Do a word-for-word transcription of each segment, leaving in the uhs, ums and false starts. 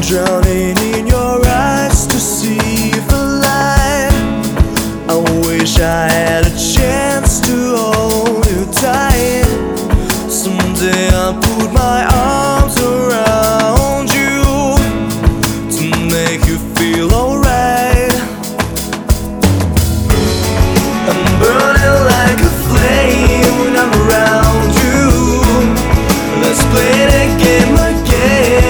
drowning in your eyes to see the light. I wish I had a chance to hold you tight. Someday I'll put my arms around you to make you feel alright. I'm burning like a flame when I'm around you. Let's play the game again.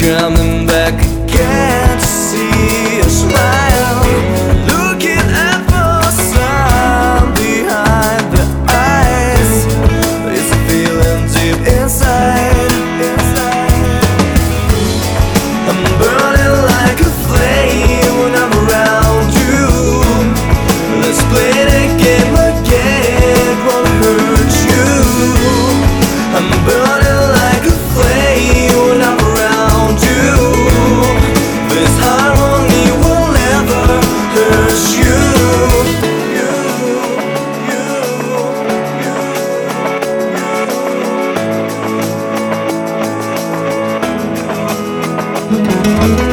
Coming back again to see a smile. Looking at the sun behind the eyes. It's feeling deep inside, inside. I'm burning like a flame when I'm around you. Let's play the game again, it won't hurt you. I'm burning like a flame when I'm We'll be right back.